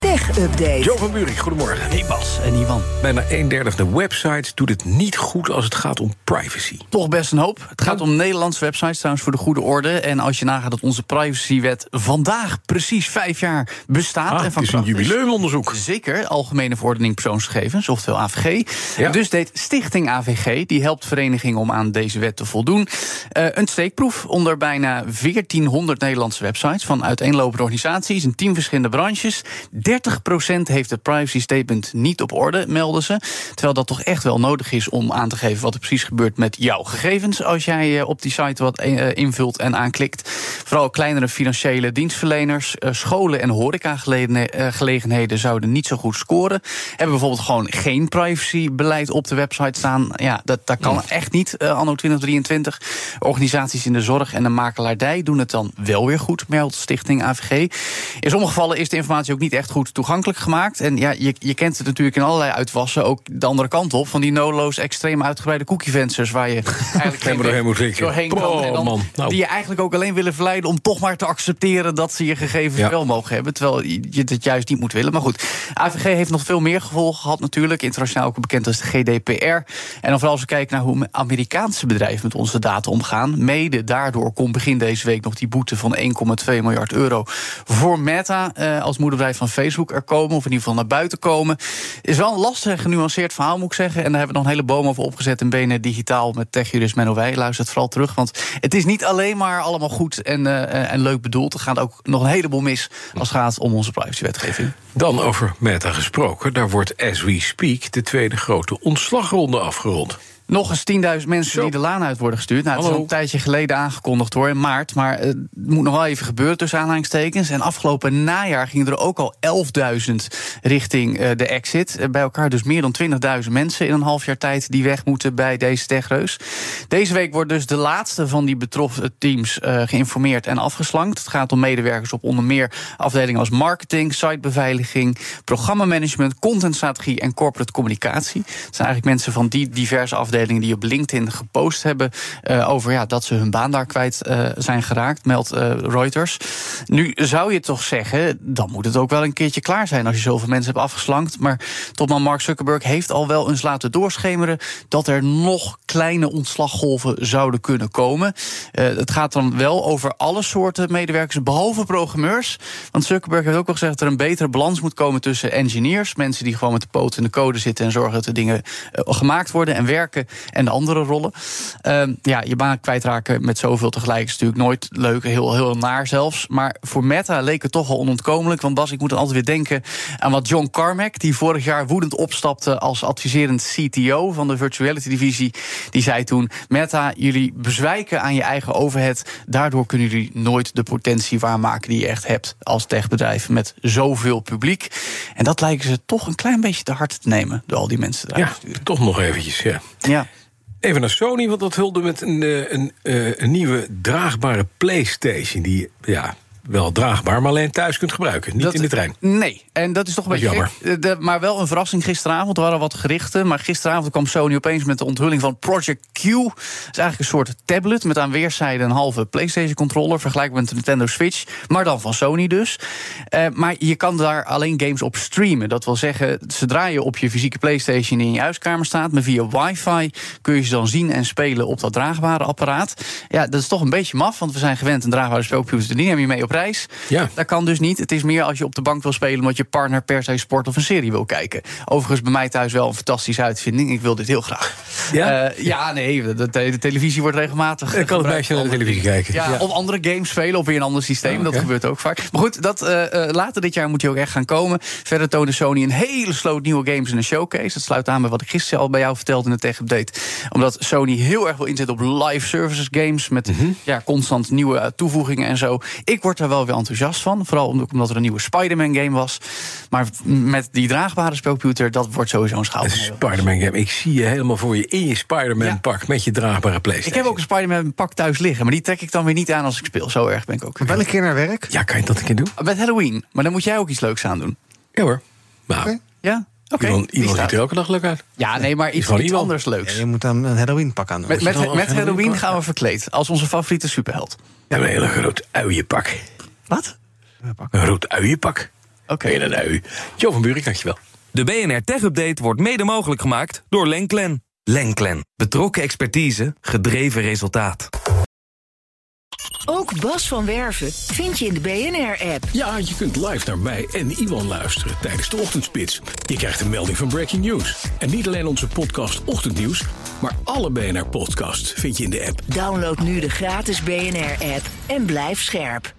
Tech-update. Johan Burik, goedemorgen. Hey Bas en Ivan. Bijna een derde van de websites doet het niet goed als het gaat om privacy. Toch best een hoop. Het gaat om Nederlandse websites, trouwens voor de goede orde. En als je nagaat dat onze privacywet vandaag precies 5 jaar bestaat. Ah, en van het is een jubileumonderzoek. Zeker, Algemene Verordening Persoonsgegevens, oftewel AVG. Ja. Dus deed Stichting AVG, die helpt verenigingen om aan deze wet te voldoen, een steekproef onder bijna 1400 Nederlandse websites van uiteenlopende organisaties in 10 verschillende branches. 30% heeft het privacy statement niet op orde, melden ze. Terwijl dat toch echt wel nodig is om aan te geven wat er precies gebeurt met jouw gegevens als jij op die site wat invult en aanklikt. Vooral kleinere financiële dienstverleners, scholen en horecagelegenheden zouden niet zo goed scoren. Hebben bijvoorbeeld gewoon geen privacybeleid op de website staan. Ja, dat kan echt niet anno 2023. Organisaties in de zorg en de makelaardij doen het dan wel weer goed, meldt Stichting AVG. In sommige gevallen is de informatie ook niet echt goed toegankelijk gemaakt. En ja, je kent het natuurlijk in allerlei uitwassen, ook de andere kant op, van die noloos extreem uitgebreide cookie-fencers waar je eigenlijk doorheen kan. En dan, die je eigenlijk ook alleen willen verleiden om toch maar te accepteren dat ze je gegevens wel mogen hebben, terwijl je dat juist niet moet willen. Maar goed, AVG heeft nog veel meer gevolgen gehad natuurlijk, internationaal ook bekend als de GDPR. En dan vooral als we kijken naar hoe Amerikaanse bedrijven met onze data omgaan. Mede daardoor kon begin deze week nog die boete van €1,2 miljard voor Meta als moederbedrijf van Facebook er komen, of in ieder geval naar buiten komen. Is wel een lastig, genuanceerd verhaal, moet ik zeggen. En daar hebben we nog een hele boom over opgezet in BNN digitaal met techjurist Menno Wij. Luister het vooral terug, want het is niet alleen maar allemaal goed en leuk bedoeld. Er gaat ook nog een heleboel mis als het gaat om onze privacywetgeving. Dan over Meta gesproken. Daar wordt, as we speak, de tweede grote ontslagronde afgerond. Nog eens 10.000 mensen die de laan uit worden gestuurd. Nou, het is al een tijdje geleden aangekondigd hoor, in maart. Maar het moet nog wel even gebeuren tussen aanhalingstekens. En afgelopen najaar gingen er ook al 11.000 richting de exit. Bij elkaar dus meer dan 20.000 mensen in een half jaar tijd die weg moeten bij deze techreus. Deze week wordt dus de laatste van die betroffen teams geïnformeerd en afgeslankt. Het gaat om medewerkers op onder meer afdelingen als marketing, sitebeveiliging, programmamanagement, contentstrategie en corporate communicatie. Het zijn eigenlijk mensen van die diverse afdelingen die op LinkedIn gepost hebben over dat ze hun baan daar kwijt zijn geraakt, meldt Reuters. Nu zou je toch zeggen, dan moet het ook wel een keertje klaar zijn als je zoveel mensen hebt afgeslankt. Maar topman Mark Zuckerberg heeft al wel eens laten doorschemeren dat er nog kleine ontslaggolven zouden kunnen komen. Het gaat dan wel over alle soorten medewerkers, behalve programmeurs. Want Zuckerberg heeft ook al gezegd dat er een betere balans moet komen tussen engineers, mensen die gewoon met de poot in de code zitten en zorgen dat de dingen gemaakt worden en werken, en de andere rollen. Je baan kwijtraken met zoveel tegelijk is natuurlijk nooit leuk, heel, heel naar zelfs. Maar voor Meta leek het toch al onontkomelijk. Want Bas, ik moet dan altijd weer denken aan wat John Carmack, die vorig jaar woedend opstapte als adviserend CTO van de virtuality divisie, die zei toen: Meta, jullie bezwijken aan je eigen overhead. Daardoor kunnen jullie nooit de potentie waarmaken die je echt hebt als techbedrijf met zoveel publiek. En dat lijken ze toch een klein beetje te hard te nemen door al die mensen eruit te sturen. Toch nog eventjes, Ja. Even naar Sony, want dat hulde met een nieuwe draagbare PlayStation. Die, wel draagbaar, maar alleen thuis kunt gebruiken. Niet in de trein. Nee, en dat is toch een beetje jammer. Maar wel een verrassing gisteravond. Er waren wat gerichten, maar gisteravond kwam Sony opeens met de onthulling van Project Q. Dat is eigenlijk een soort tablet met aan weerszijden een halve PlayStation-controller, vergelijkbaar met de Nintendo Switch, maar dan van Sony dus. Maar je kan daar alleen games op streamen. Dat wil zeggen, zodra je op je fysieke PlayStation die in je huiskamer staat, maar via wifi kun je ze dan zien en spelen op dat draagbare apparaat. Ja, dat is toch een beetje maf, want we zijn gewend een draagbare speelcomputer. Die neem je mee op reis. Ja. Dat kan dus niet. Het is meer als je op de bank wil spelen omdat je partner per se sport of een serie wil kijken. Overigens bij mij thuis wel een fantastische uitvinding. Ik wil dit heel graag. Ja, de televisie wordt regelmatig. Ik kan het meisje naar de televisie kijken. Ja, of andere games spelen of weer een ander systeem. Oh, okay. Dat gebeurt ook vaak. Maar goed, dat, later dit jaar moet die ook echt gaan komen. Verder toonde Sony een hele sloot nieuwe games in een showcase. Dat sluit aan bij wat ik gisteren al bij jou vertelde in de tech-update. Omdat Sony heel erg wil inzetten op live services games met constant nieuwe toevoegingen en zo. Ik word er wel weer enthousiast van. Vooral omdat er een nieuwe Spider-Man game was. Maar met die draagbare speelcomputer, dat wordt sowieso een schoudermiddel. Spider-Man game, ik zie je helemaal voor je in je Spider-Man pak met je draagbare PlayStation. Ik heb ook een Spider-Man pak thuis liggen, maar die trek ik dan weer niet aan als ik speel. Zo erg ben ik ook. Wel een keer naar werk? Ja, kan je dat een keer doen? Met Halloween, maar dan moet jij ook iets leuks aan doen. Ja hoor. Nou. Okay. Ja? Okay, iemand ziet er elke dag leuk uit. Ja, nee, maar iets anders leuks. Ja, je moet dan een Halloween-pak aan doen. Met Halloween gaan we verkleed. Als onze favoriete superheld. Ja, een hele groot uienpak. Wat? Een rood uienpak. Oké. Een ui. Johan Burik, dankjewel. De BNR Tech Update wordt mede mogelijk gemaakt door Lenklen. Lenklen. Betrokken expertise, gedreven resultaat. Ook Bas van Werven vind je in de BNR-app. Ja, je kunt live naar mij en Iwan luisteren tijdens de ochtendspits. Je krijgt een melding van Breaking News. En niet alleen onze podcast Ochtendnieuws, maar alle BNR-podcasts vind je in de app. Download nu de gratis BNR-app en blijf scherp.